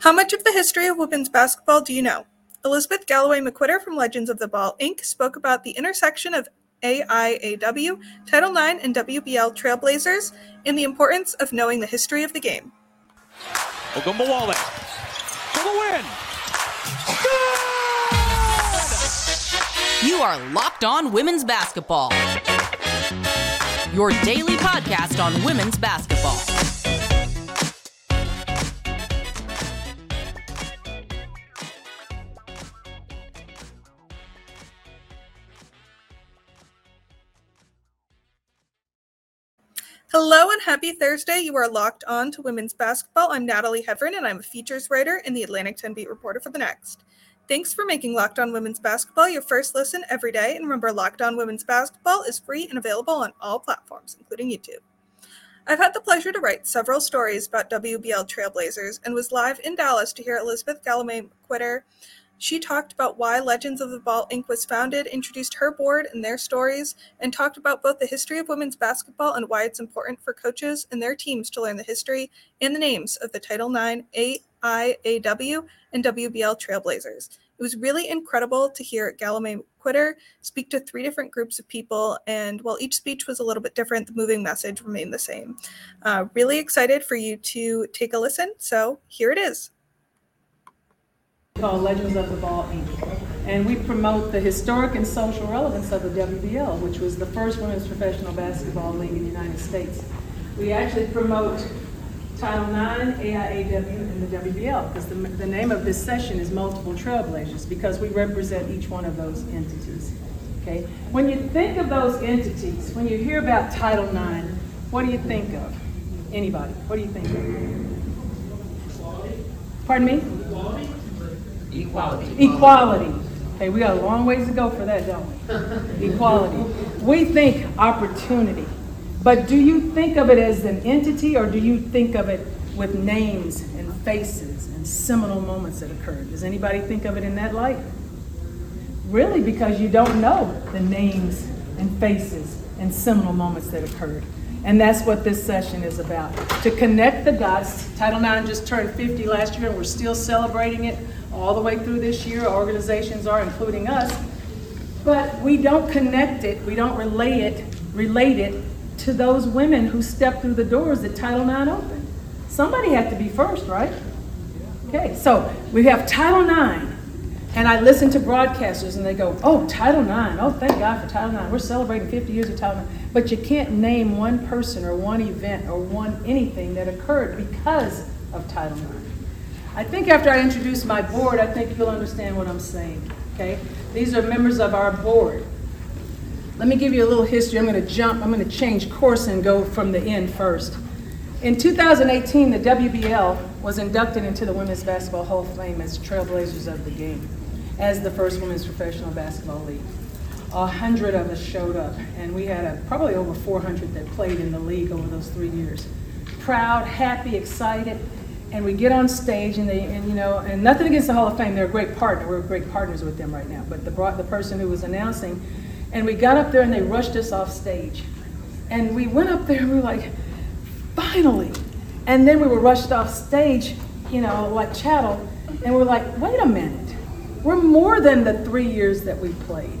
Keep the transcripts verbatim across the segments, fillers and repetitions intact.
How much of the history of women's basketball do you know? Elizabeth Galloway-McQuitter from Legends of the Ball, Incorporated spoke about the intersection of A I A W, Title nine, and W B L trailblazers and the importance of knowing the history of the game. Ogumba-Wale for the win. Good! You are locked on women's basketball, your daily podcast on women's basketball. Hello and happy Thursday. You are locked on to women's basketball. I'm Natalie Hevern, and I'm a features writer and the Atlantic ten beat reporter for The Next. Thanks for making Locked On Women's Basketball your first listen every day. And remember, Locked On Women's Basketball is free and available on all platforms, including YouTube. I've had the pleasure to write several stories about W B L trailblazers and was live in Dallas to hear Elizabeth Galloway-McQuitter. She talked about why Legends of the Ball, Incorporated was founded, introduced her board and their stories, and talked about both the history of women's basketball and why it's important for coaches and their teams to learn the history and the names of the Title nine, A I A W, and W B L trailblazers. It was really incredible to hear Galloway-McQuitter speak to three different groups of people, and while each speech was a little bit different, the moving message remained the same. Uh, really excited for you to take a listen, so here it is. Called Legends of the Ball, Incorporated. And we promote the historic and social relevance of the W B L, which was the first women's professional basketball league in the United States. We actually promote Title nine, A I A W, and the W B L, because the, the name of this session is Multiple Trailblazers, because we represent each one of those entities. Okay? When you think of those entities, when you hear about Title nine, what do you think of? Anybody? What do you think of? Pardon me? Equality. Equality. Okay, we got a long ways to go for that, don't we? Equality. We think opportunity. But do you think of it as an entity, or do you think of it with names and faces and seminal moments that occurred? Does anybody think of it in that light? Really, because you don't know the names and faces and seminal moments that occurred. And that's what this session is about. To connect the dots. Title nine just turned fifty last year, and we're still celebrating it all the way through this year. Organizations are, including us. But we don't connect it, we don't relay it, relate it to those women who stepped through the doors that Title nine opened. Somebody had to be first, right? Okay, so we have Title nine. And I listen to broadcasters and they go, oh, Title nine, oh, thank God for Title nine. We're celebrating fifty years of Title nine. But you can't name one person or one event or one anything that occurred because of Title nine. I think after I introduce my board, I think you'll understand what I'm saying, okay? These are members of our board. Let me give you a little history. I'm gonna jump, I'm gonna change course and go from the end first. In two thousand eighteen, the W B L was inducted into the Women's Basketball Hall of Fame as Trailblazers of the Game, as the first women's professional basketball league. A hundred of us showed up, and we had a, probably over four hundred that played in the league over those three years. Proud, happy, excited, and we get on stage, and they, and you know, and nothing against the Hall of Fame, they're a great partner, we're great partners with them right now, but the, the person who was announcing, and we got up there and they rushed us off stage. And we went up there and we were like, finally. And then we were rushed off stage, you know, like chattel, and we're like, wait a minute. We're more than the three years that we played.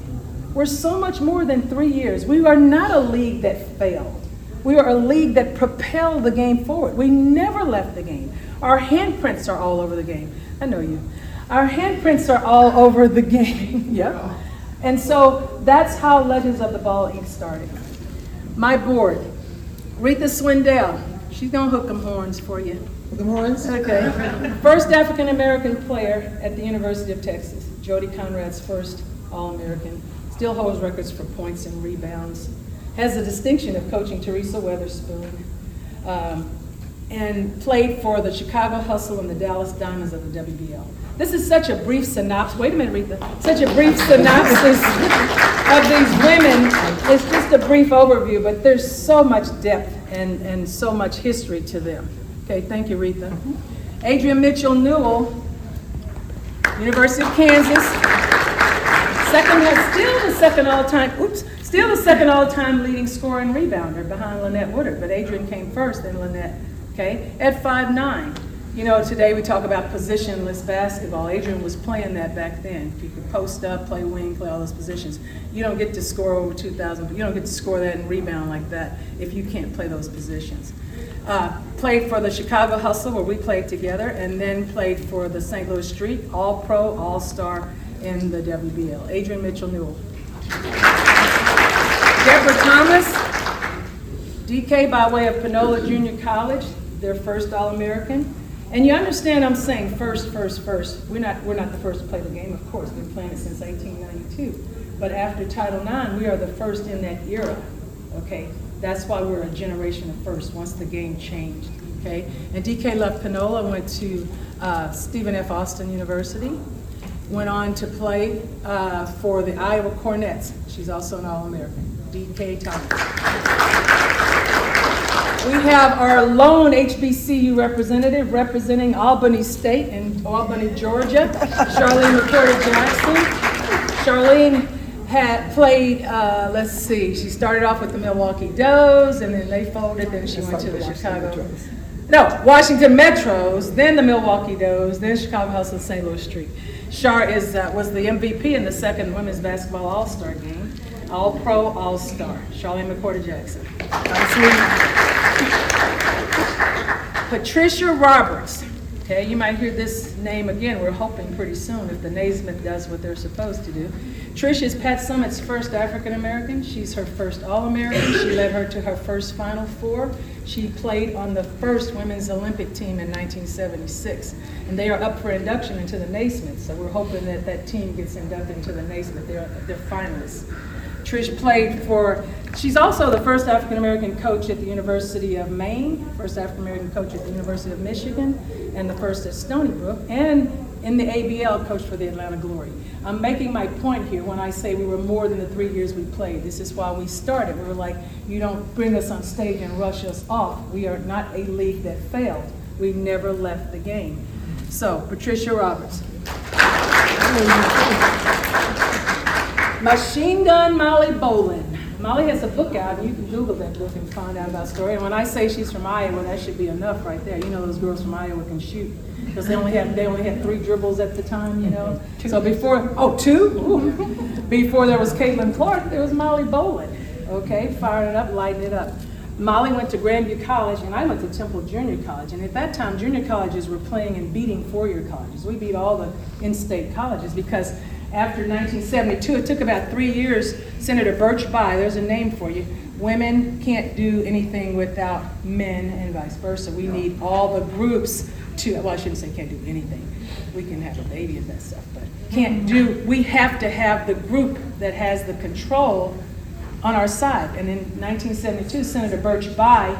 We're so much more than three years. We are not a league that failed. We are a league that propelled the game forward. We never left the game. Our handprints are all over the game. I know you. Our handprints are all over the game. Yep. And so that's how Legends of the Ball, Incorporated started. My board, Aretha Swindell. She's gonna hook them horns for you. The horns? Okay. First African-American player at the University of Texas. Jody Conrad's first All-American. Still holds records for points and rebounds. Has the distinction of coaching Teresa Weatherspoon. Um, and played for the Chicago Hustle and the Dallas Diamonds of the W B L. This is such a brief synopsis. Wait a minute, Aretha. Such a brief synopsis of these women. It's just a brief overview, but there's so much depth and, and so much history to them. Okay, thank you, Aretha. Adrian Mitchell Newell, University of Kansas. Second, still the second all-time, oops, still the second all-time leading scorer and rebounder behind Lynette Woodard, but Adrian came first, then Lynette, okay? At five nine, You know, today we talk about positionless basketball. Adrian was playing that back then. You could post up, play wing, play all those positions. You don't get to score over two thousand, but you don't get to score that and rebound like that if you can't play those positions. Uh, played for the Chicago Hustle, where we played together, and then played for the Saint Louis Streak, All-Pro, All-Star in the W B L. Adrian Mitchell Newell. Deborah Thomas, D K by way of Panola Junior College, their first All-American. And you understand I'm saying first, first, first. We're not, we're not the first to play the game, of course. We've been playing it since eighteen ninety-two. But after Title nine, we are the first in that era, okay? That's why we're a generation of first, once the game changed, okay? And D K left Panola, went to uh, Stephen F. Austin University, went on to play uh, for the Iowa Cornettes. She's also an All-American, D K Thomas. We have our lone H B C U representative representing Albany State in Albany, Georgia, Charlene McCorry Jackson. Charlene had played, uh, let's see, she started off with the Milwaukee Doves, and then they folded, then she went to the Chicago, no, Washington Metros, then the Milwaukee Doves, then Chicago Hustle, Saint Louis Streak. Char is, uh, was the M V P in the second women's basketball all-star game, all-pro, all-star, Charlene McCorry Jackson. Patricia Roberts, okay, you might hear this name again, we're hoping pretty soon if the Naismith does what they're supposed to do. Trish is Pat Summitt's first African-American, she's her first All-American, she led her to her first Final Four. She played on the first women's Olympic team in nineteen seventy-six, and they are up for induction into the Naismith, so we're hoping that that team gets inducted into the Naismith, they're, they're finalists. Trish played for, she's also the first African-American coach at the University of Maine, first African-American coach at the University of Michigan, and the first at Stony Brook, and in the A B L coach for the Atlanta Glory. I'm making my point here when I say we were more than the three years we played. This is why we started. We were like, you don't bring us on stage and rush us off. We are not a league that failed. We never left the game. So, Patricia Roberts. Machine Gun Molly Bolin. Molly has a book out, and you can Google that book and find out about the story. And when I say she's from Iowa, that should be enough right there. You know those girls from Iowa can shoot. Because they only had they only had three dribbles at the time, you know. So before, oh, two? Ooh. Before there was Caitlin Clark, there was Molly Bolin. Okay, firing it up, lighting it up. Molly went to Grandview College, and I went to Temple Junior College. And at that time, junior colleges were playing and beating four-year colleges. We beat all the in-state colleges because after nineteen seventy-two, it took about three years, Senator Birch Bayh, there's a name for you, women can't do anything without men and vice versa. We need all the groups to, well, I shouldn't say can't do anything. We can have a baby and that stuff, but can't do, we have to have the group that has the control on our side. And in nineteen seventy-two, Senator Birch Bayh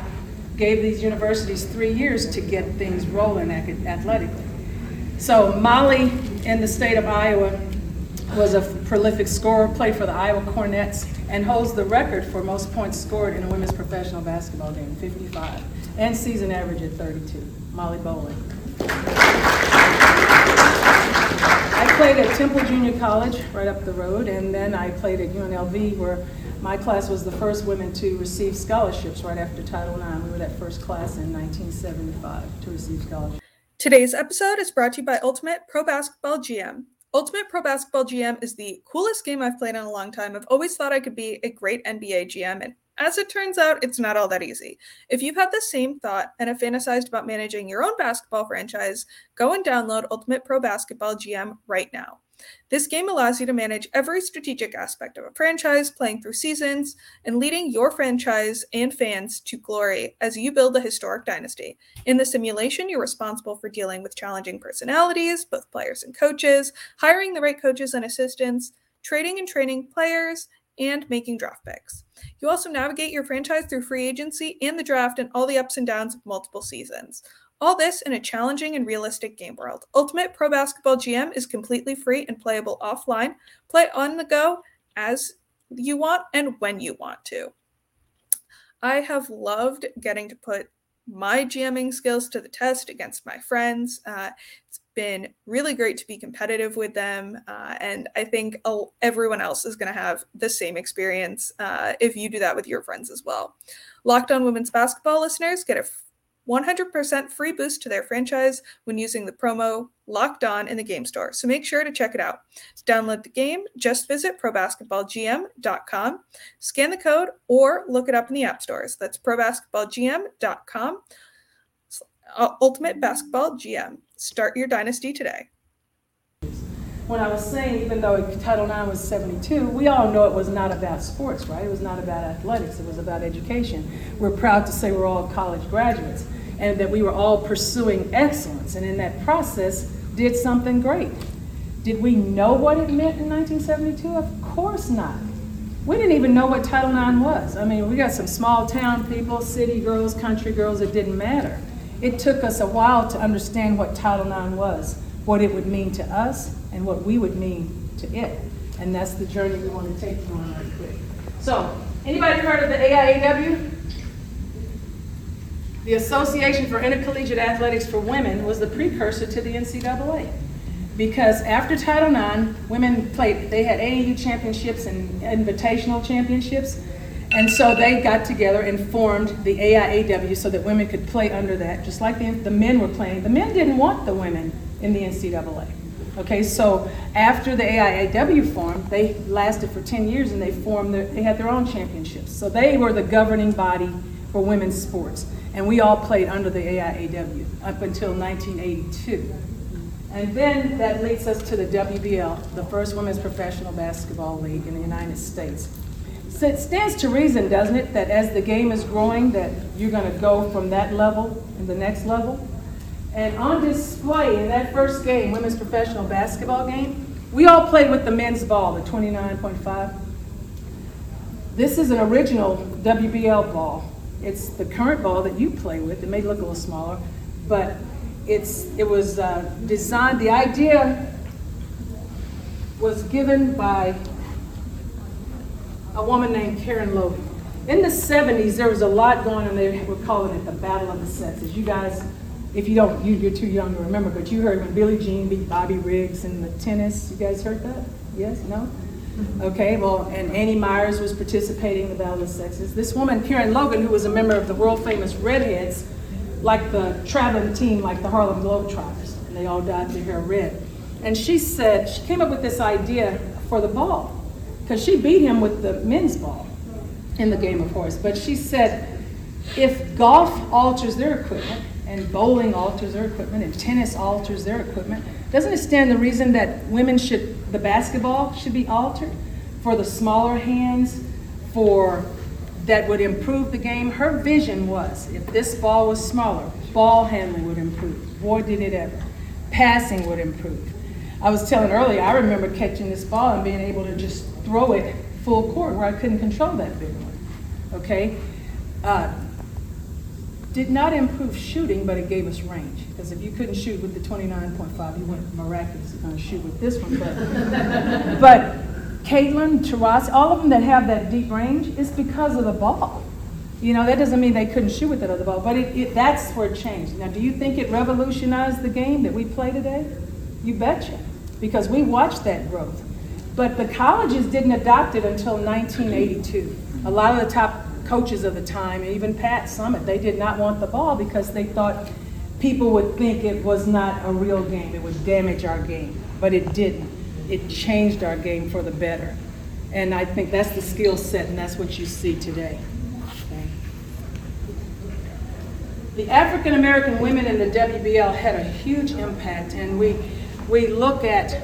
gave these universities three years to get things rolling athletically. So Molly in the state of Iowa was a prolific scorer, played for the Iowa Cornettes, and holds the record for most points scored in a women's professional basketball game, fifty-five, and season average at thirty-two. Molly Bolin. I played at Temple Junior College, right up the road, and then I played at U N L V, where my class was the first women to receive scholarships right after Title nine. We were that first class in nineteen seventy-five to receive scholarships. Today's episode is brought to you by Ultimate Pro Basketball G M. Ultimate Pro Basketball G M is the coolest game I've played in a long time. I've always thought I could be a great N B A G M, and as it turns out, it's not all that easy. If you've had the same thought and have fantasized about managing your own basketball franchise, go and download Ultimate Pro Basketball G M right now. This game allows you to manage every strategic aspect of a franchise, playing through seasons, and leading your franchise and fans to glory as you build a historic dynasty. In the simulation, you're responsible for dealing with challenging personalities, both players and coaches, hiring the right coaches and assistants, trading and training players, and making draft picks. You also navigate your franchise through free agency and the draft and all the ups and downs of multiple seasons. All this in a challenging and realistic game world. Ultimate Pro Basketball G M is completely free and playable offline. Play on the go as you want and when you want to. I have loved getting to put my GMing skills to the test against my friends. Uh, it's been really great to be competitive with them. Uh, and I think everyone else is going to have the same experience uh, if you do that with your friends as well. Locked On Women's Basketball listeners get a one hundred percent free boost to their franchise when using the promo Locked On in the game store. So make sure to check it out. To download the game, just visit pro basketball g m dot com, scan the code, or look it up in the app stores. That's pro basketball g m dot com. Ultimate Basketball G M. Start your dynasty today. When I was saying, even though Title nine was seventy-two, we all know it was not about sports, right? It was not about athletics. It was about education. We're proud to say we're all college graduates and that we were all pursuing excellence. And in that process, did something great. Did we know what it meant in nineteen seventy-two? Of course not. We didn't even know what Title nine was. I mean, we got some small town people, city girls, country girls, it didn't matter. It took us a while to understand what Title nine was, what it would mean to us, and what we would mean to it. And that's the journey we want to take you on right quick. So, anybody heard of the A I A W? The Association for Intercollegiate Athletics for Women was the precursor to the N C double A. Because after Title nine, women played, they had A A U championships and invitational championships. And so they got together and formed the A I A W so that women could play under that, just like the, the men were playing. The men didn't want the women in the N C double A. Okay, so after the A I A W formed, they lasted for ten years and they formed, their, they had their own championships. So they were the governing body for women's sports. And we all played under the A I A W up until nineteen eighty-two. And then that leads us to the W B L, the first women's professional basketball league in the United States. So it stands to reason, doesn't it, that as the game is growing, that you're going to go from that level and the next level? And on display in that first game, women's professional basketball game, we all played with the men's ball, the twenty-nine point five. This is an original W B L ball. It's the current ball that you play with. It may look a little smaller, but it's it was uh, designed, the idea was given by a woman named Karen Logan. In the seventies, there was a lot going on. They were calling it the Battle of the Sexes. You guys, if you don't, you, you're too young to remember, but you heard when Billie Jean beat Bobby Riggs in the tennis. You guys heard that? Yes? No? Okay, well, and Annie Myers was participating in the Battle of the Sexes. This woman, Karen Logan, who was a member of the world-famous Redheads, like the traveling team, like the Harlem Globetrotters, and they all dyed their hair red. And she said, she came up with this idea for the ball, because she beat him with the men's ball in the game, of course. But she said, if golf alters their equipment, and bowling alters their equipment, and tennis alters their equipment, doesn't it stand the reason that women should, the basketball should be altered for the smaller hands, for that would improve the game? Her vision was, if this ball was smaller, ball handling would improve. Boy, did it ever. Passing would improve. I was telling earlier, I remember catching this ball and being able to just throw it full court where I couldn't control that big one, okay? Uh, did not improve shooting, but it gave us range. Because if you couldn't shoot with the twenty-nine point five, you weren't miraculously gonna shoot with this one. But, but Caitlin, Taras, all of them that have that deep range, it's because of the ball. You know, that doesn't mean they couldn't shoot with that other ball, but it, it, that's where it changed. Now, do you think it revolutionized the game that we play today? You betcha, because we watched that growth. But the colleges didn't adopt it until nineteen eighty-two. A lot of the top coaches of the time, and even Pat Summitt, they did not want the ball because they thought people would think it was not a real game. It would damage our game, but it didn't. It changed our game for the better. And I think that's the skill set, and that's what you see today. Okay. The African-American women in the W B L had a huge impact, and we, we look at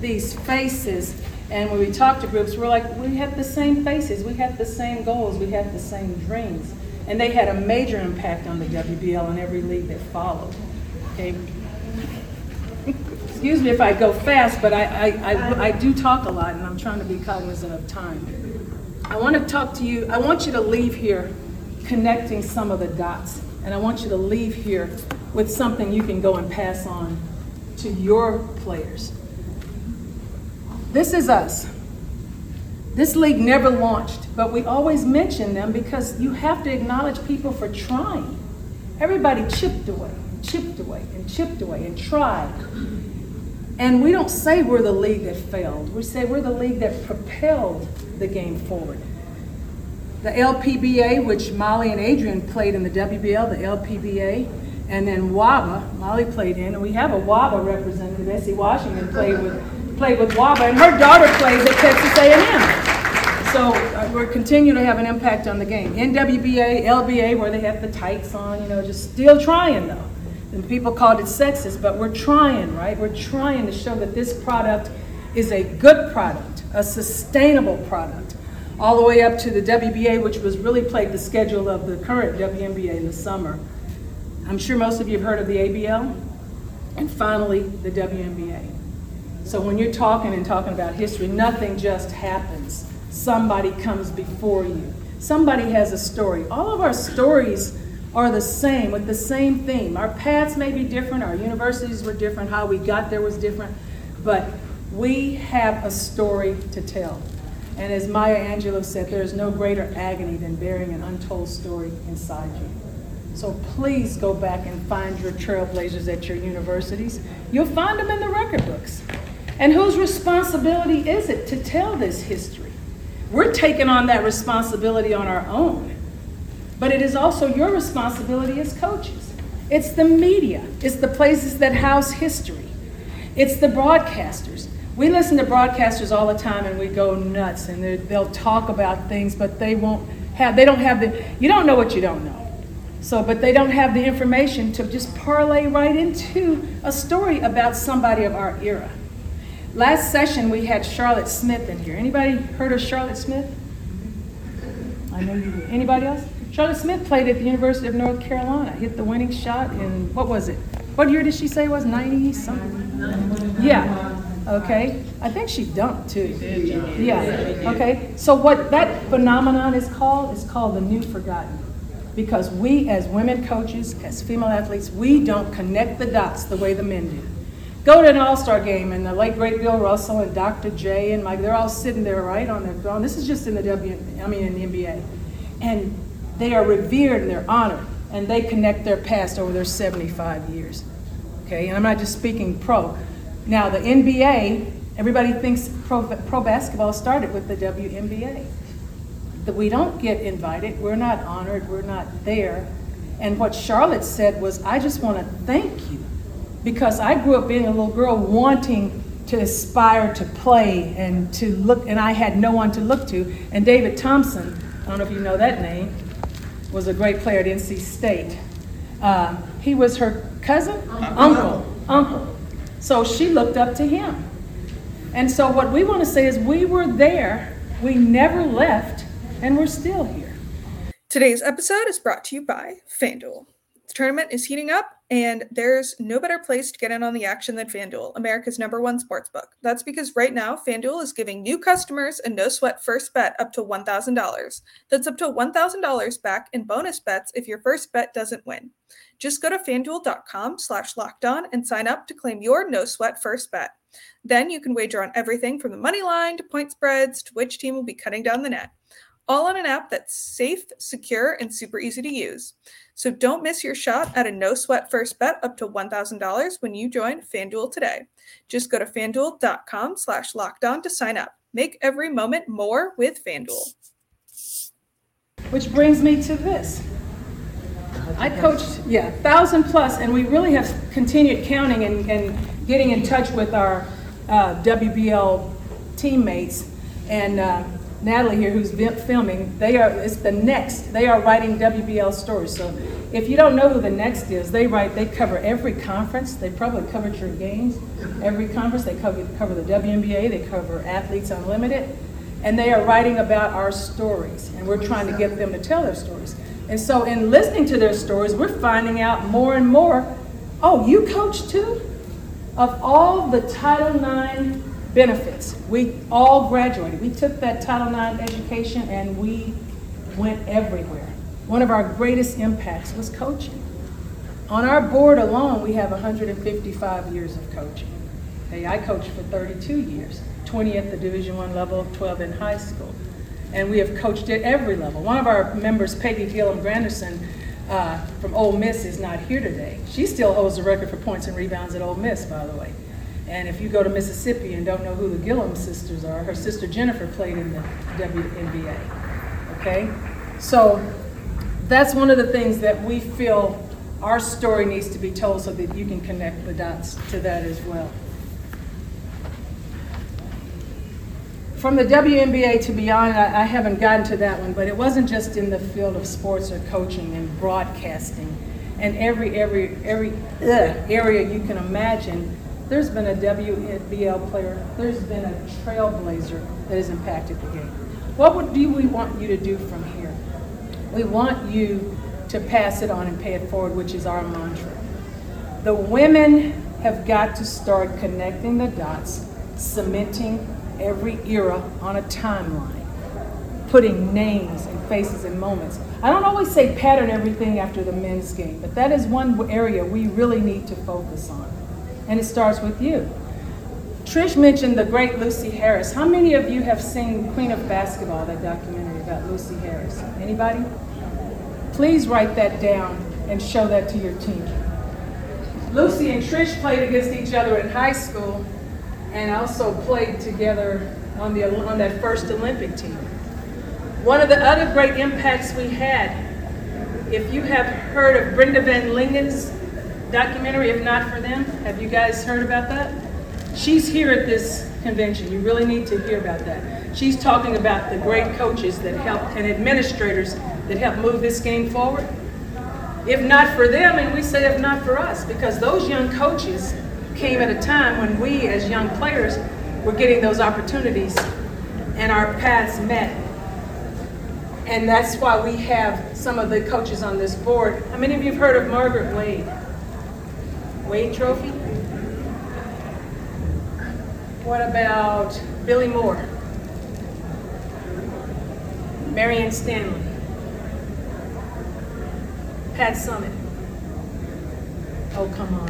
these faces, and when we talk to groups, we're like, we have the same faces, we have the same goals, we have the same dreams. And they had a major impact on the W B L and every league that followed. Okay. Excuse me if I go fast, but I, I, I, I do talk a lot, and I'm trying to be cognizant of time. I want to talk to you, I want you to leave here connecting some of the dots, and I want you to leave here with something you can go and pass on to your players. This is us. This league never launched, but we always mention them because you have to acknowledge people for trying. Everybody chipped away, chipped away, and chipped away, and tried. And we don't say we're the league that failed. We say we're the league that propelled the game forward. The L P B A, which Molly and Adrian played in the W B L, the L P B A, and then W A B A, Molly played in, and we have a W A B A representative. Essie Washington played with, played with W A B A, and her daughter plays at Texas A and M. So uh, we're continuing to have an impact on the game. N W B A, L B A, where they have the tights on, you know, just still trying though. And people called it sexist, but we're trying, right? We're trying to show that this product is a good product, a sustainable product, all the way up to the W B A, which was really played the schedule of the current W N B A in the summer. I'm sure most of you have heard of the A B L, and finally the W N B A. So when you're talking and talking about history, nothing just happens. Somebody comes before you. Somebody has a story. All of our stories are the same, with the same theme. Our paths may be different, our universities were different, how we got there was different, but we have a story to tell. And as Maya Angelou said, there is no greater agony than bearing an untold story inside you. So please go back and find your trailblazers at your universities. You'll find them in the record books. And whose responsibility is it to tell this history? We're taking on that responsibility on our own, but it is also your responsibility as coaches. It's the media, it's the places that house history. It's the broadcasters. We listen to broadcasters all the time and we go nuts, and they'll talk about things, but they won't have, they don't have the, you don't know what you don't know. So, but they don't have the information to just parlay right into a story about somebody of our era. Last session, we had Charlotte Smith in here. Anybody heard of Charlotte Smith? I know you did. Anybody else? Charlotte Smith played at the University of North Carolina, hit the winning shot in, what was it? What year did she say it was? ninety something? Yeah, okay. I think she dunked too. Yeah, okay. So what that phenomenon is called, is called the new forgotten. Because we as women coaches, as female athletes, we don't connect the dots the way the men do. Go to an all-star game, and the late great Bill Russell and Doctor J and Mike, they're all sitting there right on their throne. This is just in the W, I mean in the N B A. And they are revered and they're honored, and they connect their past over their seventy-five years. Okay, and I'm not just speaking pro. Now the N B A, everybody thinks pro, pro basketball started with the W N B A. That we don't get invited, we're not honored, we're not there. And what Charlotte said was, I just want to thank you. Because I grew up being a little girl wanting to aspire to play and to look, and I had no one to look to. And David Thompson, I don't know if you know that name, was a great player at N C State. Uh, he was her cousin, uncle, uncle. So she looked up to him. And so what we want to say is we were there, we never left, and we're still here. Today's episode is brought to you by FanDuel. The tournament is heating up, and there's no better place to get in on the action than FanDuel, America's number one sportsbook. That's because right now, FanDuel is giving new customers a no-sweat first bet up to one thousand dollars. That's up to one thousand dollars back in bonus bets if your first bet doesn't win. Just go to FanDuel.com slash LockedOn and sign up to claim your no-sweat first bet. Then you can wager on everything from the money line to point spreads to which team will be cutting down the net. All on an app that's safe, secure, and super easy to use. So don't miss your shot at a no-sweat first bet up to one thousand dollars when you join FanDuel today. Just go to FanDuel.com slash LockedOn to sign up. Make every moment more with FanDuel. Which brings me to this. I coached, yeah, one thousand plus, and we really have continued counting and, and getting in touch with our uh, W B L teammates. And uh, Natalie here, who's filming, they are, it's the next, they are writing W B L stories. So if you don't know who the next is, they write, they cover every conference. They probably covered your games, every conference. They cover, cover the W N B A, they cover Athletes Unlimited, and they are writing about our stories, and we're trying to get them to tell their stories. And so in listening to their stories, we're finding out more and more, oh, you coach too? Of all the Title nine benefits. We all graduated. We took that Title nine education and we went everywhere. One of our greatest impacts was coaching. On our board alone, we have one hundred fifty-five years of coaching. Hey, I coached for thirty-two years, twenty at the Division one level, twelve in high school. And we have coached at every level. One of our members, Peggy Gillam-Granderson, uh, from Ole Miss, is not here today. She still holds the record for points and rebounds at Ole Miss, by the way. And if you go to Mississippi and don't know who the Gillum sisters are, her sister Jennifer played in the W N B A. okay? So that's one of the things that we feel our story needs to be told so that you can connect the dots to that as well. From the W N B A to beyond, I, I haven't gotten to that one, but it wasn't just in the field of sports or coaching and broadcasting. And every, every, every ugh, area you can imagine, there's been a W B L player, there's been a trailblazer that has impacted the game. What would, do we want you to do from here? We want you to pass it on and pay it forward, which is our mantra. The women have got to start connecting the dots, cementing every era on a timeline, putting names and faces and moments. I don't always say pattern everything after the men's game, but that is one area we really need to focus on. And it starts with you. Trish mentioned the great Lucy Harris. How many of you have seen Queen of Basketball, that documentary about Lucy Harris? Anybody? Please write that down and show that to your team. Lucy and Trish played against each other in high school and also played together on, the, on that first Olympic team. One of the other great impacts we had, if you have heard of Brenda Van Lingen's documentary, If Not For Them, have you guys heard about that? She's here at this convention. You really need to hear about that. She's talking about the great coaches that helped and administrators that help move this game forward. If not for them, and we say if not for us, because those young coaches came at a time when we as young players were getting those opportunities and our paths met. And that's why we have some of the coaches on this board. How many of you have heard of Margaret Wade? Wade Trophy? What about Billy Moore? Marianne Stanley? Pat Summitt. Oh, come on.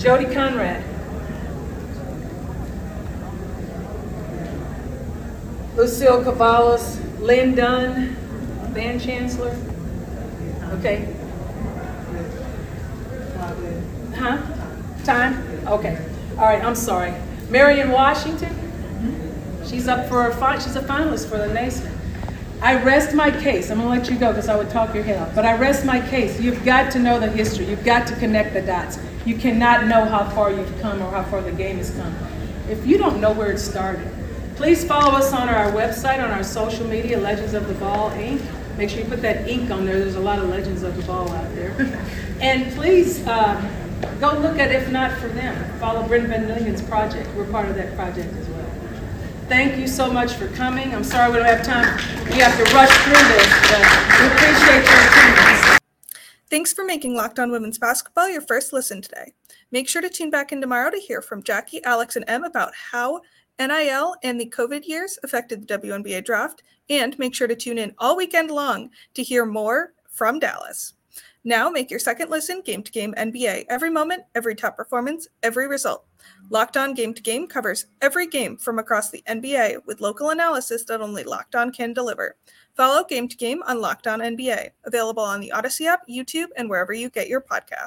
Jody Conrad. Lucille Cavallos, Lynn Dunn, Van Chancellor. Okay. Huh? Time? Okay. All right, I'm sorry. Marian Washington. She's up for a fi- she's a finalist for the Naismith. I rest my case. I'm going to let you go because I would talk your head off. But I rest my case. You've got to know the history. You've got to connect the dots. You cannot know how far you've come or how far the game has come if you don't know where it started. Please follow us on our website, on our social media, Legends of the Ball, Incorporated. Make sure you put that Incorporated on there. There's a lot of Legends of the Ball out there. And please uh, go look at If Not For Them. Follow Brenda Van Lingen's project. We're part of that project as well. Thank you so much for coming. I'm sorry we don't have time. We have to rush through this, but we appreciate your attendance. Thanks for making Locked On Women's Basketball your first listen today. Make sure to tune back in tomorrow to hear from Jackie, Alex, and Em about how N I L and the COVID years affected the W N B A draft. And make sure to tune in all weekend long to hear more from Dallas. Now make your second listen Game to Game N B A. Every moment, every top performance, every result. Locked On Game to Game covers every game from across the N B A with local analysis that only Locked On can deliver. Follow Game to Game on Locked On N B A, available on the Odyssey app, YouTube, and wherever you get your podcasts.